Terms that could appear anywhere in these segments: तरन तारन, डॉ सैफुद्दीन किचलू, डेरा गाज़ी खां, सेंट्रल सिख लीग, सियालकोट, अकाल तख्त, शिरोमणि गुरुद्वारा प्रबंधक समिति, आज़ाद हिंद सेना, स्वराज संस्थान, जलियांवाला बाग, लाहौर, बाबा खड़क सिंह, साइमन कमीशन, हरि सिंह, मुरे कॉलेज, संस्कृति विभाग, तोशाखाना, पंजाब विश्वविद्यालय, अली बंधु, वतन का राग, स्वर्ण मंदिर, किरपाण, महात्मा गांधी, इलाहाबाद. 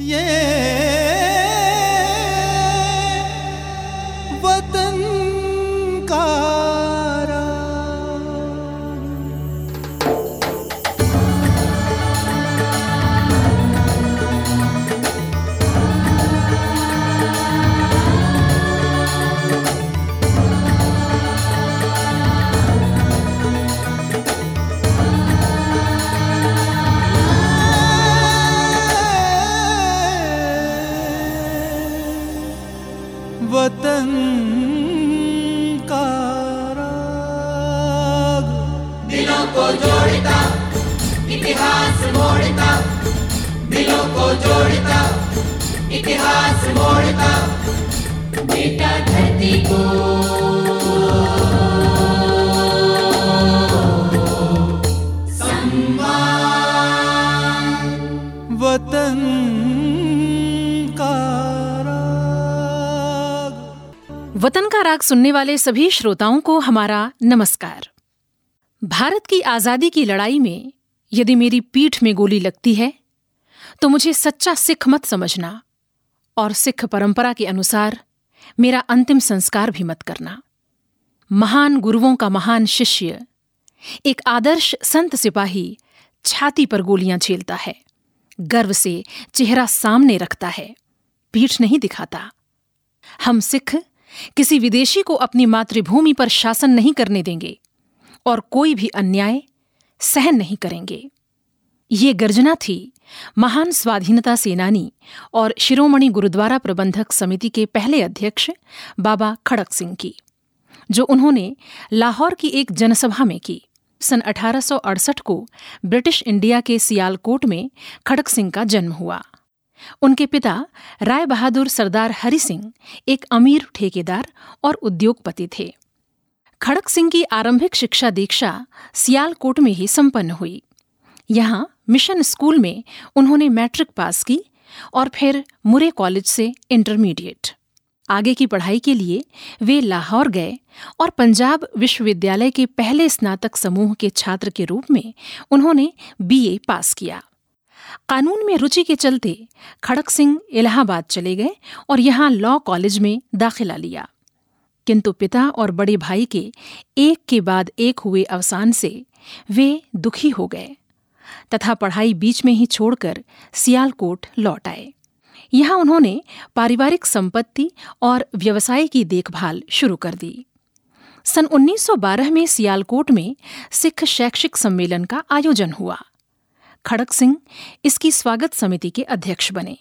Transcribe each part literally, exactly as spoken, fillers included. ये वतन का वतन का राग। दिलों को जोड़ता इतिहास मोड़ता, दिलों को जोड़ता इतिहास मोड़ता, बेटा धरती को सम्मान। वतन का वतन का राग सुनने वाले सभी श्रोताओं को हमारा नमस्कार। भारत की आज़ादी की लड़ाई में यदि मेरी पीठ में गोली लगती है तो मुझे सच्चा सिख मत समझना और सिख परंपरा के अनुसार मेरा अंतिम संस्कार भी मत करना। महान गुरुओं का महान शिष्य, एक आदर्श संत सिपाही छाती पर गोलियां झेलता है, गर्व से चेहरा सामने रखता है, पीठ नहीं दिखाता। हम सिख किसी विदेशी को अपनी मातृभूमि पर शासन नहीं करने देंगे और कोई भी अन्याय सहन नहीं करेंगे। ये गर्जना थी महान स्वाधीनता सेनानी और शिरोमणि गुरुद्वारा प्रबंधक समिति के पहले अध्यक्ष बाबा खड़क सिंह की, जो उन्होंने लाहौर की एक जनसभा में की। सन अठारह सौ अड़सठ को ब्रिटिश इंडिया के सियालकोट में खड़क सिंह का जन्म हुआ। उनके पिता राय बहादुर सरदार हरि सिंह एक अमीर ठेकेदार और उद्योगपति थे। खड़क सिंह की आरंभिक शिक्षा दीक्षा सियालकोट में ही संपन्न हुई। यहाँ मिशन स्कूल में उन्होंने मैट्रिक पास की और फिर मुरे कॉलेज से इंटरमीडिएट। आगे की पढ़ाई के लिए वे लाहौर गए और पंजाब विश्वविद्यालय के पहले स्नातक समूह के छात्र के रूप में उन्होंने बीए पास किया। कानून में रुचि के चलते खड़क सिंह इलाहाबाद चले गए और यहाँ लॉ कॉलेज में दाखिला लिया, किंतु पिता और बड़े भाई के एक के बाद एक हुए अवसान से वे दुखी हो गए तथा पढ़ाई बीच में ही छोड़कर सियालकोट लौट आए। यहाँ उन्होंने पारिवारिक संपत्ति और व्यवसाय की देखभाल शुरू कर दी। सन उन्नीस सौ बारह में सियालकोट में सिख शैक्षिक सम्मेलन का आयोजन हुआ। खड़क सिंह इसकी स्वागत समिति के अध्यक्ष बने।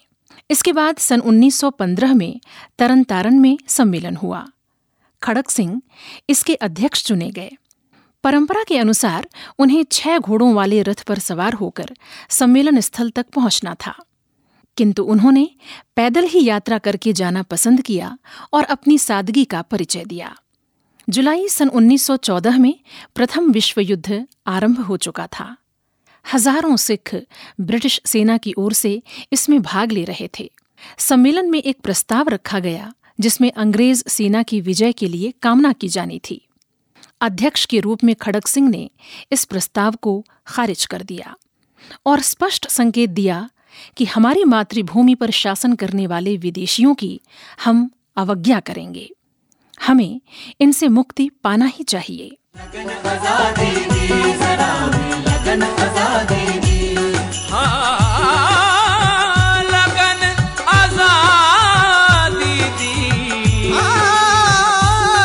इसके बाद सन उन्नीस सौ पंद्रह में तरन तारन में सम्मेलन हुआ। खड़क सिंह इसके अध्यक्ष चुने गए। परंपरा के अनुसार उन्हें छह घोड़ों वाले रथ पर सवार होकर सम्मेलन स्थल तक पहुंचना था, किंतु उन्होंने पैदल ही यात्रा करके जाना पसंद किया और अपनी सादगी का परिचय दिया। जुलाई सन उन्नीस सौ चौदह में प्रथम विश्व युद्ध आरंभ हो चुका था। हजारों सिख ब्रिटिश सेना की ओर से इसमें भाग ले रहे थे। सम्मेलन में एक प्रस्ताव रखा गया जिसमें अंग्रेज सेना की विजय के लिए कामना की जानी थी। अध्यक्ष के रूप में खड़क सिंह ने इस प्रस्ताव को खारिज कर दिया और स्पष्ट संकेत दिया कि हमारी मातृभूमि पर शासन करने वाले विदेशियों की हम अवज्ञा करेंगे। हमें इनसे मुक्ति पाना ही चाहिए। लगन आजादी की, हाँ लगन आजादी की, हाँ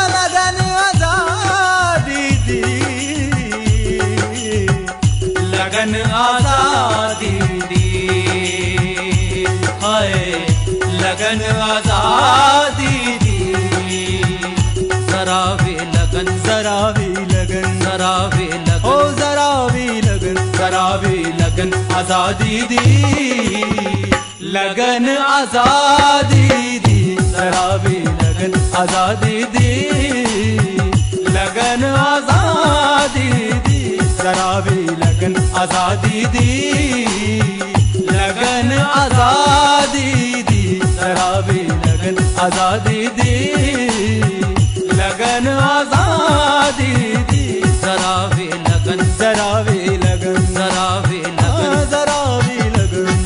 लगन आजादी की, लगन आजादी की, हाय लगन आजादी की, जरा वे लगन जरा वे लगन जरा वे लगन ओ जरा वे लगन आजादी दी, लगन आजादी दी, सराबी लगन आजादी दी, लगन आजादी दी, सराबी लगन आजादी दी, लगन आजादी दी, सराबी लगन आजादी दी, लगन आजादी दी, सराबी लगन सराबी लगन जरा वे लगन जरा वे लगन।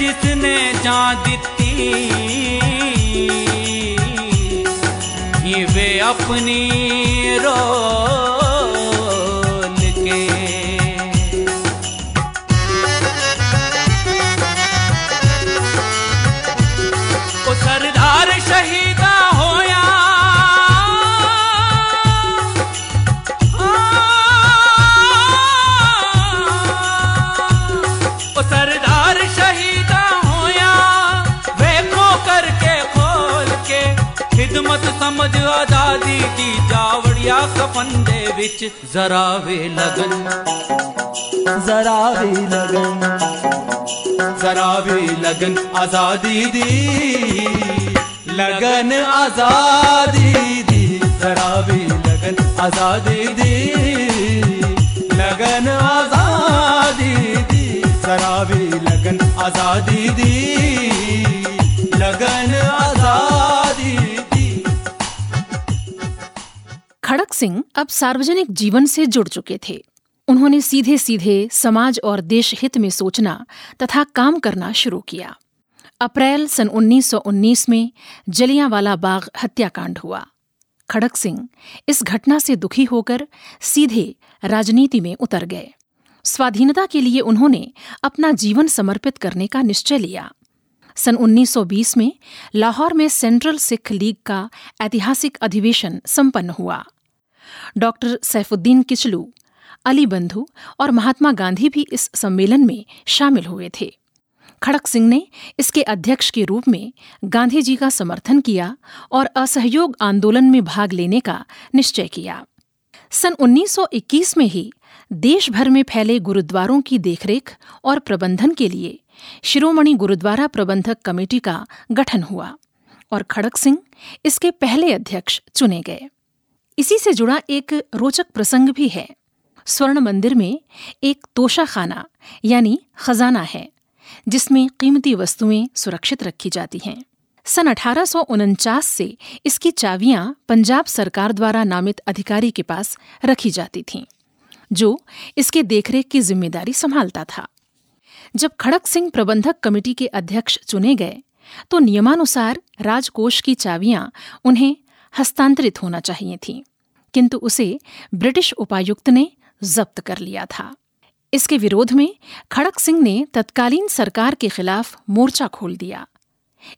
जिसने जान दिती ये वे अपनी रोल के। ओ सरदार शहीदा होया मत समझ आजादी की जावड़िया कफन दे विच जरा वे लगन जरा वे लगन जरा वे लगन आजादी दी लगन आजादी दी जरा वे लगन आजादी दी लगन आजादी दी जरा वे लगन आजादी दी लगन आजादी। खड़क सिंह अब सार्वजनिक जीवन से जुड़ चुके थे। उन्होंने सीधे सीधे समाज और देश हित में सोचना तथा काम करना शुरू किया। अप्रैल सन उन्नीस सौ उन्नीस में जलियांवाला बाग हत्याकांड हुआ। खड़क सिंह इस घटना से दुखी होकर सीधे राजनीति में उतर गए। स्वाधीनता के लिए उन्होंने अपना जीवन समर्पित करने का निश्चय लिया। सन उन्नीस सौ बीस में लाहौर में सेंट्रल सिख लीग का ऐतिहासिक अधिवेशन संपन्न हुआ। डॉ सैफुद्दीन किचलू, अली बंधु और महात्मा गांधी भी इस सम्मेलन में शामिल हुए थे। खड़क सिंह ने इसके अध्यक्ष के रूप में गांधी जी का समर्थन किया और असहयोग आंदोलन में भाग लेने का निश्चय किया। सन उन्नीस सौ इक्कीस में ही देश भर में फैले गुरुद्वारों की देखरेख और प्रबंधन के लिए शिरोमणि गुरुद्वारा प्रबंधक कमेटी का गठन हुआ और खड़क सिंह इसके पहले अध्यक्ष चुने गए। इसी से जुड़ा एक रोचक प्रसंग भी है। स्वर्ण मंदिर में एक तोशाखाना यानी खजाना है जिसमें कीमती वस्तुएं सुरक्षित रखी जाती हैं। सन अठारह सौ उनचास से इसकी चाबियां पंजाब सरकार द्वारा नामित अधिकारी के पास रखी जाती थीं, जो इसके देखरेख की जिम्मेदारी संभालता था। जब खड़क सिंह प्रबंधक कमेटी के अध्यक्ष चुने गए तो नियमानुसार राजकोष की चाबियां उन्हें हस्तांतरित होना चाहिए थीं, किंतु उसे ब्रिटिश उपायुक्त ने जब्त कर लिया था। इसके विरोध में खड़क सिंह ने तत्कालीन सरकार के खिलाफ मोर्चा खोल दिया।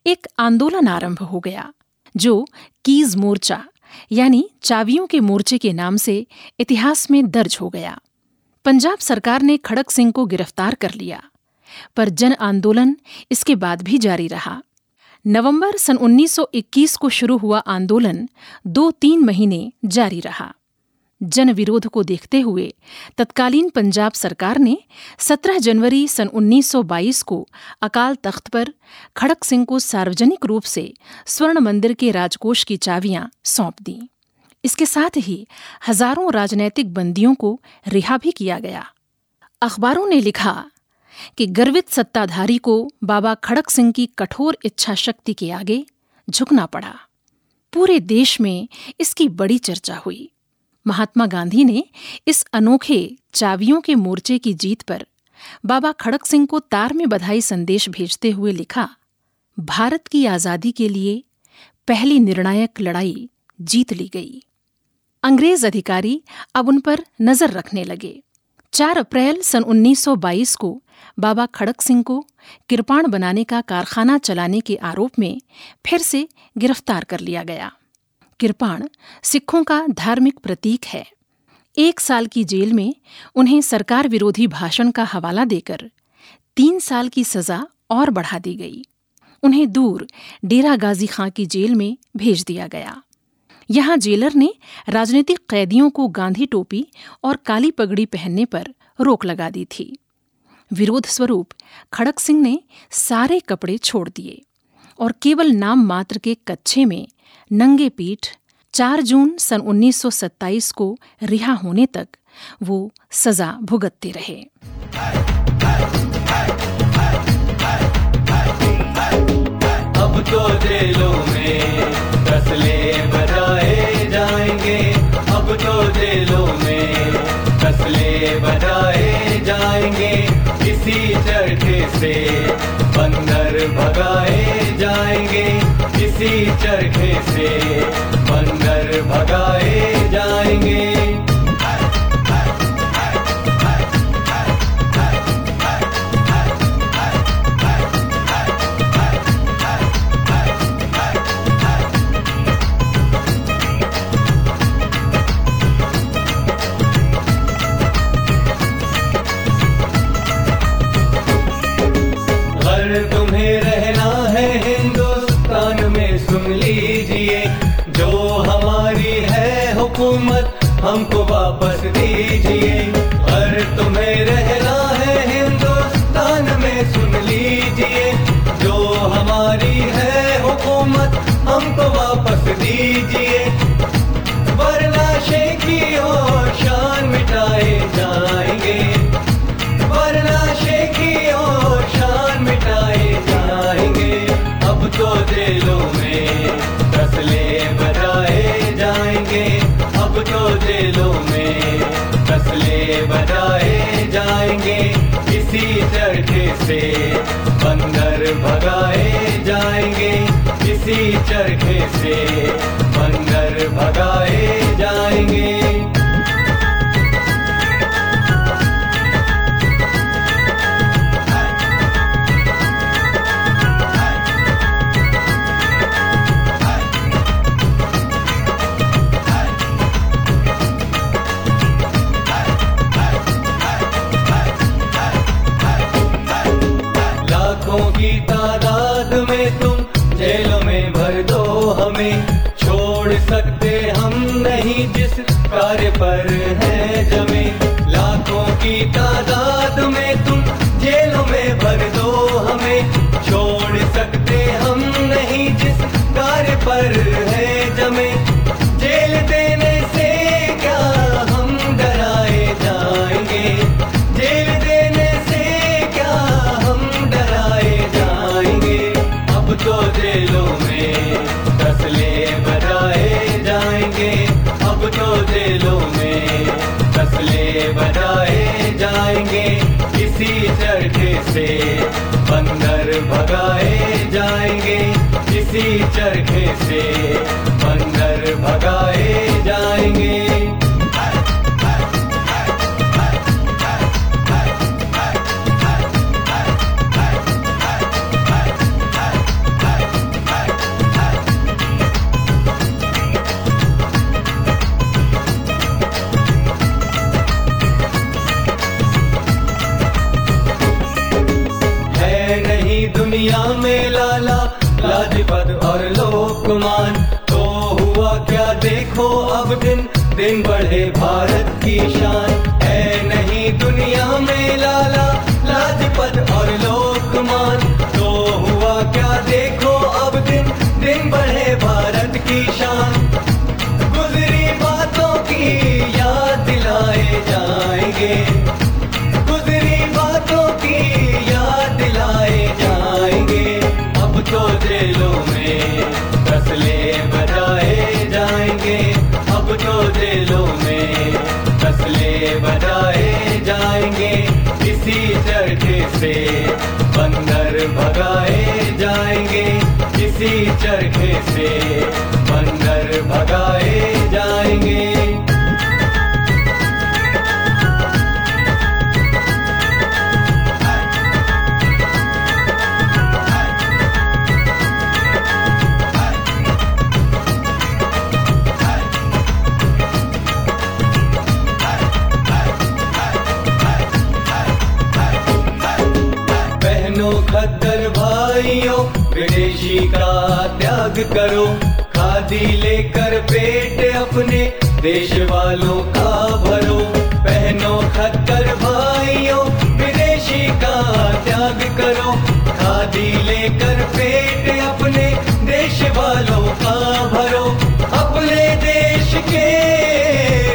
एक आंदोलन आरंभ हो गया जो कीज मोर्चा यानी चाबियों के मोर्चे के नाम से इतिहास में दर्ज हो गया। पंजाब सरकार ने खड़क सिंह को गिरफ्तार कर लिया, पर जन आंदोलन इसके बाद भी जारी रहा। नवंबर सन उन्नीस सौ इक्कीस को शुरू हुआ आंदोलन दो तीन महीने जारी रहा। जन विरोध को देखते हुए तत्कालीन पंजाब सरकार ने सत्रह जनवरी सन उन्नीस सौ बाईस को अकाल तख्त पर खड़क सिंह को सार्वजनिक रूप से स्वर्ण मंदिर के राजकोष की चाबियां सौंप दीं। इसके साथ ही हजारों राजनैतिक बंदियों को रिहा भी किया गया। अखबारों ने लिखा कि गर्वित सत्ताधारी को बाबा खड़क सिंह की कठोर इच्छा शक्ति के आगे झुकना पड़ा। पूरे देश में इसकी बड़ी चर्चा हुई। महात्मा गांधी ने इस अनोखे चाबियों के मोर्चे की जीत पर बाबा खड़क सिंह को तार में बधाई संदेश भेजते हुए लिखा, भारत की आजादी के लिए पहली निर्णायक लड़ाई जीत ली गई। अंग्रेज अधिकारी अब उन पर नजर रखने लगे। चार अप्रैल सन उन्नीस सौ बाईस को बाबा खड़क सिंह को किरपाण बनाने का कारखाना चलाने के आरोप में फिर से गिरफ्तार कर लिया गया। किरपाण सिखों का धार्मिक प्रतीक है। एक साल की जेल में उन्हें सरकार विरोधी भाषण का हवाला देकर तीन साल की सजा और बढ़ा दी गई। उन्हें दूर डेरा गाज़ी खां की जेल में भेज दिया गया। यहाँ जेलर ने राजनीतिक कैदियों को गांधी टोपी और काली पगड़ी पहनने पर रोक लगा दी थी। विरोध स्वरूप खड़क सिंह ने सारे कपड़े छोड़ दिए और केवल नाम मात्र के कच्छे में नंगे पीठ चार जून सन उन्नीस सौ सत्ताईस को रिहा होने तक वो सजा भुगतते रहे। अब तो जेलों में तसले बजाए जाएंगे, अब तो जेलों में तसले बजाए जाएंगे, किसी चरखे से बंद इसी चरखे से बंदर भगाए जाएंगे। हमको वापस दीजिए, अगर तुम्हें रहना है हिंदुस्तान में सुन लीजिए, जो हमारी है हुकूमत हमको वापस दीजिए, वरना शेखी और शान मिटाए जाएंगे, वरना शेखी और शान मिटाए जाएंगे। अब तो जेलों में फसले बजाए जाएंगे, अब तो जेलों में फसले बजाए जाएंगे, इसी चरखे से बंदर भगाए जाएंगे, इसी चरखे से बंदर भगाए जाएंगे। कार्य पर हैं जमे लाखों की तादाद में, तुम जेलों में भर दो हमें, छोड़ सकते हम नहीं जिस कार्य पर हैं जमे, जेल देने से क्या हम डराए जाएंगे, जेल देने से क्या हम डराए जाएंगे। अब तो जेलों में फसले बजाए जाएंगे, अब तो जेलों में फसले बजाए जाएंगे, इसी चरखे से बंदर भगाए जाएंगे, इसी चरखे से बंदर भगाए जाएंगे। दुनिया में लाला लाजपत और लोकमान, तो हुआ क्या देखो अब दिन दिन बढ़े भारत की शान। है नहीं दुनिया में लाला लाजपत और लोकमान, तो हुआ क्या देखो अब दिन दिन बढ़े भारत की शान, गुजरी बातों की याद दिलाए जाएंगे, गुजरी बातों की याद दिलाए जाएंगे। अब तो जेलों में फसले बजाए जाएंगे, अब तो जेलों में फसले बजाए जाएंगे, इसी चरखे से बंदर भगाए जाएंगे, इसी चरखे से बंदर भगाए जाएंगे। खद्दर भाइयों विदेशी का त्याग करो, खादी लेकर पेट अपने देश वालों का भरो, पहनो खद्दर भाइयों विदेशी का त्याग करो, खादी लेकर पेट अपने देश वालों का भरो, अपने देश के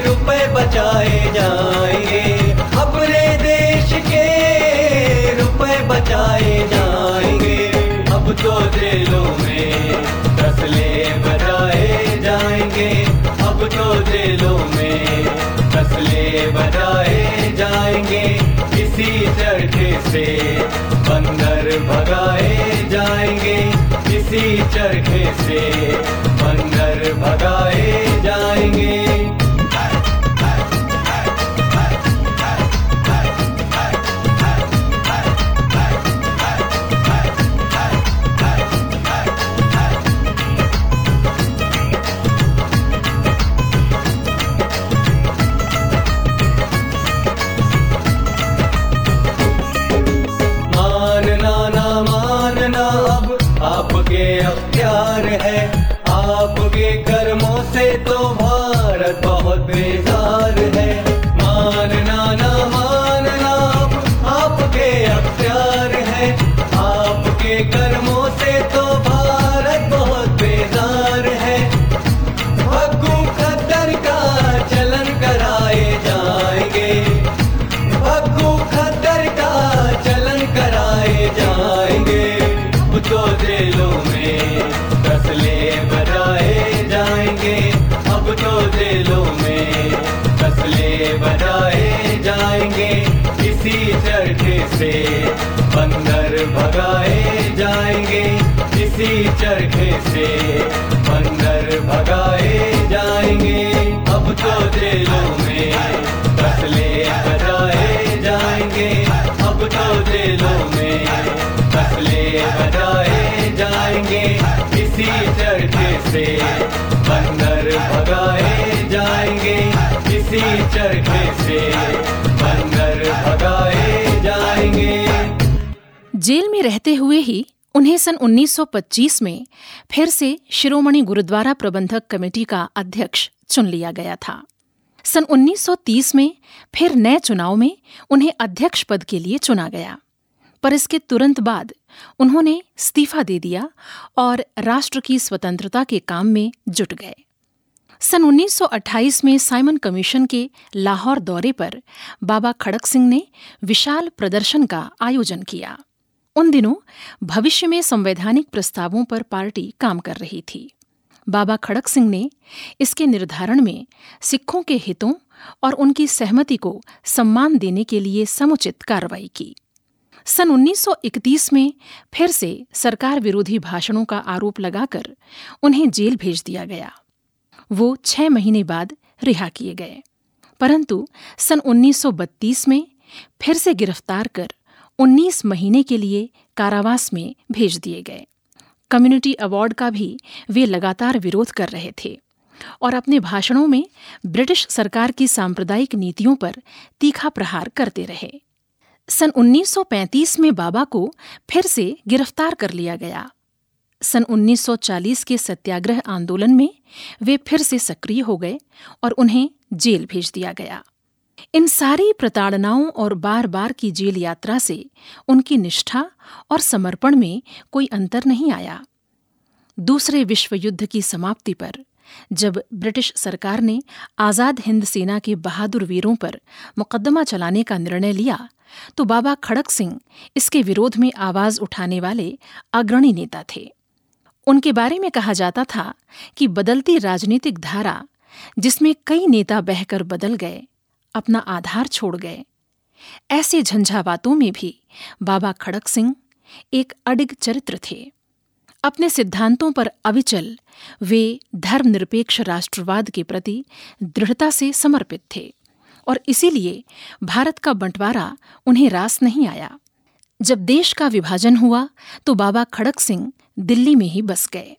रुपए बचाए जाएंगे, अपने देश के बचाए जाएंगे। अब तो जेलों में फसले बजाए जाएंगे, अब तो जेलों में फसले बजाए जाएंगे, इसी चरखे से बंदर भगाए जाएंगे। से बंदर भगाए जाएंगे, किसी चरखे से बंदर भगाए जाएंगे। अब तो जेलों में फसले भराए जाएंगे, अब तो जेलों में फसले भराए जाएंगे, किसी चरखे से बंदर भगाए जाएंगे, किसी चरखे से बंदर भगाए। जेल में रहते हुए ही उन्हें सन उन्नीस सौ पच्चीस में फिर से शिरोमणि गुरुद्वारा प्रबंधक कमेटी का अध्यक्ष चुन लिया गया था। सन उन्नीस सौ तीस में फिर नए चुनाव में उन्हें अध्यक्ष पद के लिए चुना गया, पर इसके तुरंत बाद उन्होंने इस्तीफा दे दिया और राष्ट्र की स्वतंत्रता के काम में जुट गए। सन उन्नीस सौ अट्ठाईस में साइमन कमीशन के लाहौर दौरे पर बाबा खड़क सिंह ने विशाल प्रदर्शन का आयोजन किया। उन दिनों भविष्य में संवैधानिक प्रस्तावों पर पार्टी काम कर रही थी। बाबा खड़क सिंह ने इसके निर्धारण में सिखों के हितों और उनकी सहमति को सम्मान देने के लिए समुचित कार्रवाई की। सन उन्नीस सौ इकतीस में फिर से सरकार विरोधी भाषणों का आरोप लगाकर उन्हें जेल भेज दिया गया। वो छह महीने बाद रिहा किए गए, परंतु सन उन्नीस सौ बत्तीस में फिर से गिरफ्तार कर उन्नीस महीने के लिए कारावास में भेज दिए गए। कम्युनिटी अवार्ड का भी वे लगातार विरोध कर रहे थे और अपने भाषणों में ब्रिटिश सरकार की सांप्रदायिक नीतियों पर तीखा प्रहार करते रहे। सन उन्नीस सौ पैंतीस में बाबा को फिर से गिरफ्तार कर लिया गया। सन उन्नीस सौ चालीस के सत्याग्रह आंदोलन में वे फिर से सक्रिय हो गए और उन्हें जेल भेज दिया गया। इन सारी प्रताड़नाओं और बार बार की जेल यात्रा से उनकी निष्ठा और समर्पण में कोई अंतर नहीं आया। दूसरे विश्व युद्ध की समाप्ति पर जब ब्रिटिश सरकार ने आज़ाद हिंद सेना के बहादुर वीरों पर मुकदमा चलाने का निर्णय लिया तो बाबा खड़क सिंह इसके विरोध में आवाज उठाने वाले अग्रणी नेता थे। उनके बारे में कहा जाता था कि बदलती राजनीतिक धारा, जिसमें कई नेता बहकर बदल गए, अपना आधार छोड़ गए, ऐसे झंझावातों में भी बाबा खड़क सिंह एक अडिग चरित्र थे। अपने सिद्धांतों पर अविचल वे धर्मनिरपेक्ष राष्ट्रवाद के प्रति दृढ़ता से समर्पित थे और इसीलिए भारत का बंटवारा उन्हें रास नहीं आया। जब देश का विभाजन हुआ तो बाबा खड़क सिंह दिल्ली में ही बस गए।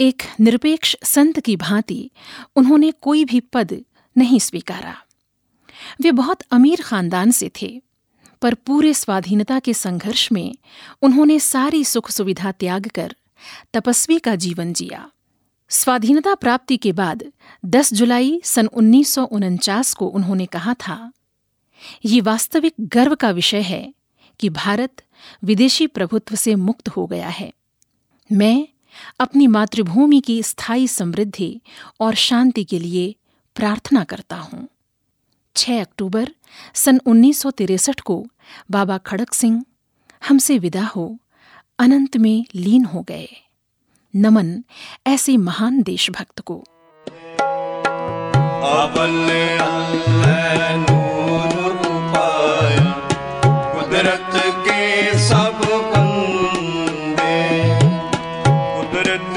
एक निरपेक्ष संत की भांति उन्होंने कोई भी पद नहीं स्वीकारा। वे बहुत अमीर खानदान से थे, पर पूरे स्वाधीनता के संघर्ष में उन्होंने सारी सुख सुविधा त्याग कर तपस्वी का जीवन जिया। स्वाधीनता प्राप्ति के बाद दस जुलाई सन उन्नीस सौ उनचास को उन्होंने कहा था, ये वास्तविक गर्व का विषय है कि भारत विदेशी प्रभुत्व से मुक्त हो गया है। मैं अपनी मातृभूमि की स्थायी समृद्धि और शांति के लिए प्रार्थना करता हूँ। छह अक्टूबर सन उन्नीस सौ तिरसठ को बाबा खड़क सिंह हमसे विदा हो अनंत में लीन हो गए। नमन ऐसे महान देशभक्त को। कुदरत के सब बंदे कुदरत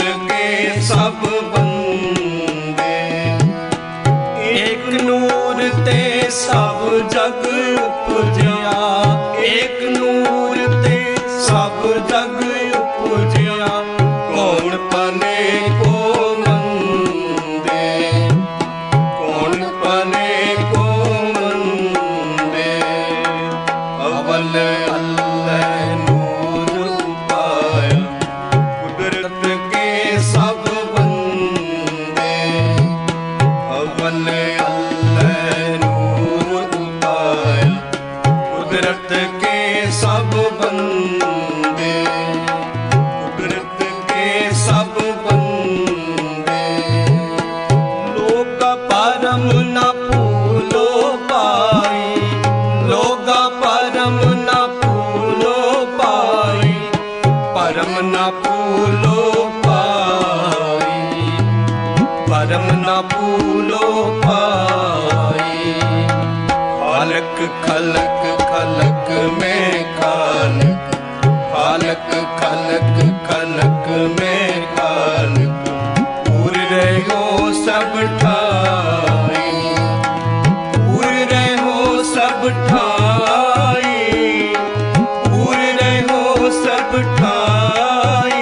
परम न भूलो पाई, परम न भूलो पाई। खालक खलक खलक में खालक, खालक खलक खलक में खालक। पूर रहो सब ठाई, पूर रहो सब ठाई, पूर रहो सब ठाई,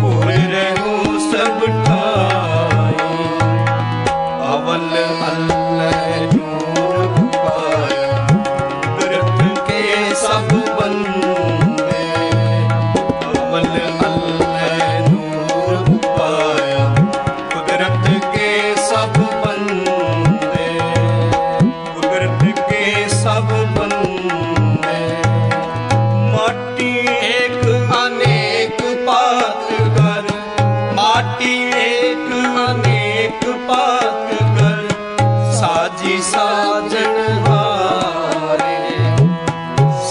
पूर रहो सब ठाई। अवल अल्लाह नूर पाए, रब के सब बंदे। अवल अल्लाह नूर पाए, कुदरत के सब बंदे, कुदरत के सब बंदे। माटी एक अनेक पात कर, माटी एक अनेक पात कर। साजी साजन हारे,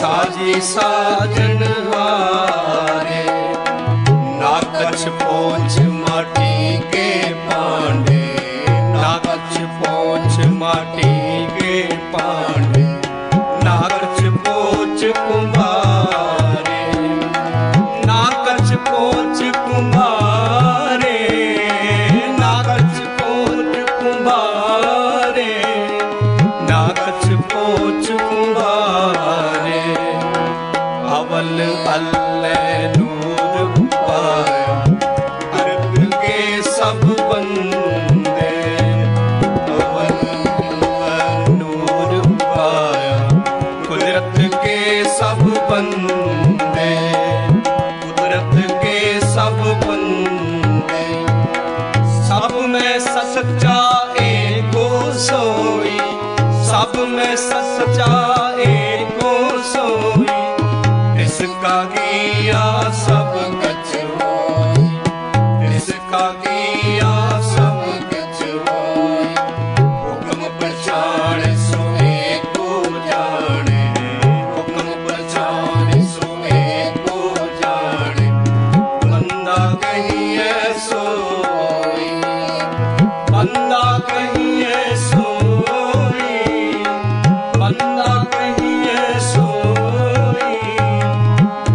साजी साजन हारे। ना कछ पहुँच माटी के पांडे, ना कछ पहुँच माटी के पांडे। ना कछ पहुँच कुम्हारे, ना कछ पहुँच कुम्हारे, ना कछ पहुँच कुम्हारे, ना कछ पहुँच कुम्हारे। अवल अल्लाह नूर पाए, रब के सब बंदे। अवल अल्लाह नूर पाए, कुदरत के सब बंदे, कुदरत के सब बंदे। सब में सच्चा एको सोई, सब में सच्चा एको सोई। इसका किया सब कछ होई, इसका किया सब कछ होई। हुक्म प्रचार सुने को जाने, हुक्म प्रचार सुने को जाने। बंदा कहिए सोई, बंदा कहिए सोई, बंदा कहिए सोई,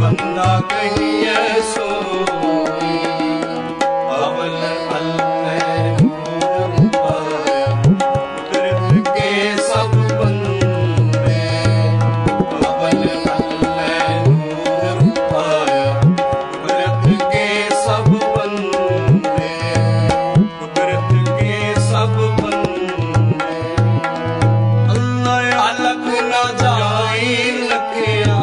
बंदा कहिए सोई। अवल अल्लाह नूर पाए, कुदरत के सब बंदे। अवल अल्लाह नूर पाए, कुदरत के सब बंदे, कुदरत के सब बंदे। अल्लाह अलग न जाई लखिया,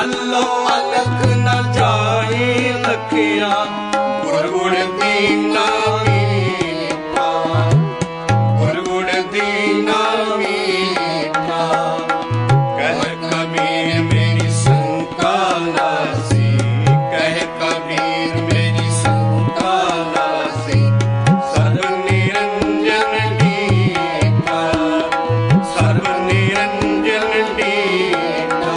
अल्लाह अलग न जाई लखिया। गुरगुण दीना मीठा, गुरगुण दीना मीठा। कह कबीर मेरी शंका नासी, कह कबीर मेरी शंका नासी। सर्व निरंजन दीठा, सर्व निरंजन दीठा।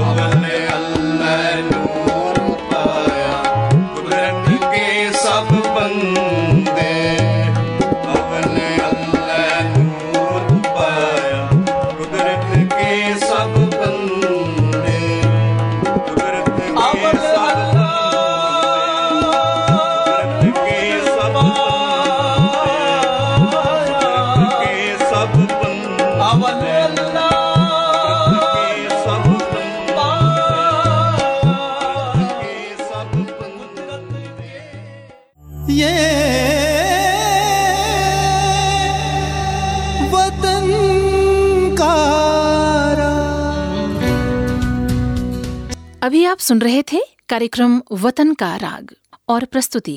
अवल अल्लाह नूर पाया, कुदरत के सब बंदे। अवल अल्लाह नूर पाया, कुदरत के सब बंदे, कुदरत के अवल अल्लाह के सब के सब बंदे। अवल अल्लाह के सब के सब बंदे। ये वतन का राग। अभी आप सुन रहे थे कार्यक्रम वतन का राग और प्रस्तुति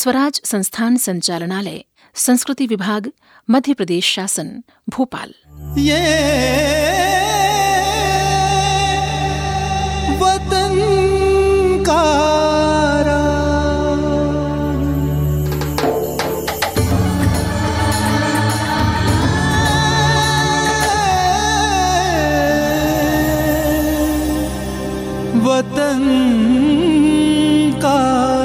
स्वराज संस्थान संचालनालय, संस्कृति विभाग, मध्य प्रदेश शासन, भोपाल। ये वतन का राग। वतन का